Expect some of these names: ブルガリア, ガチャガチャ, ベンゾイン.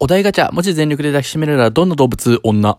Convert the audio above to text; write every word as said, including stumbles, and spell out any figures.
お題ガチャ、もし全力で抱きしめられたらどんな動物、女。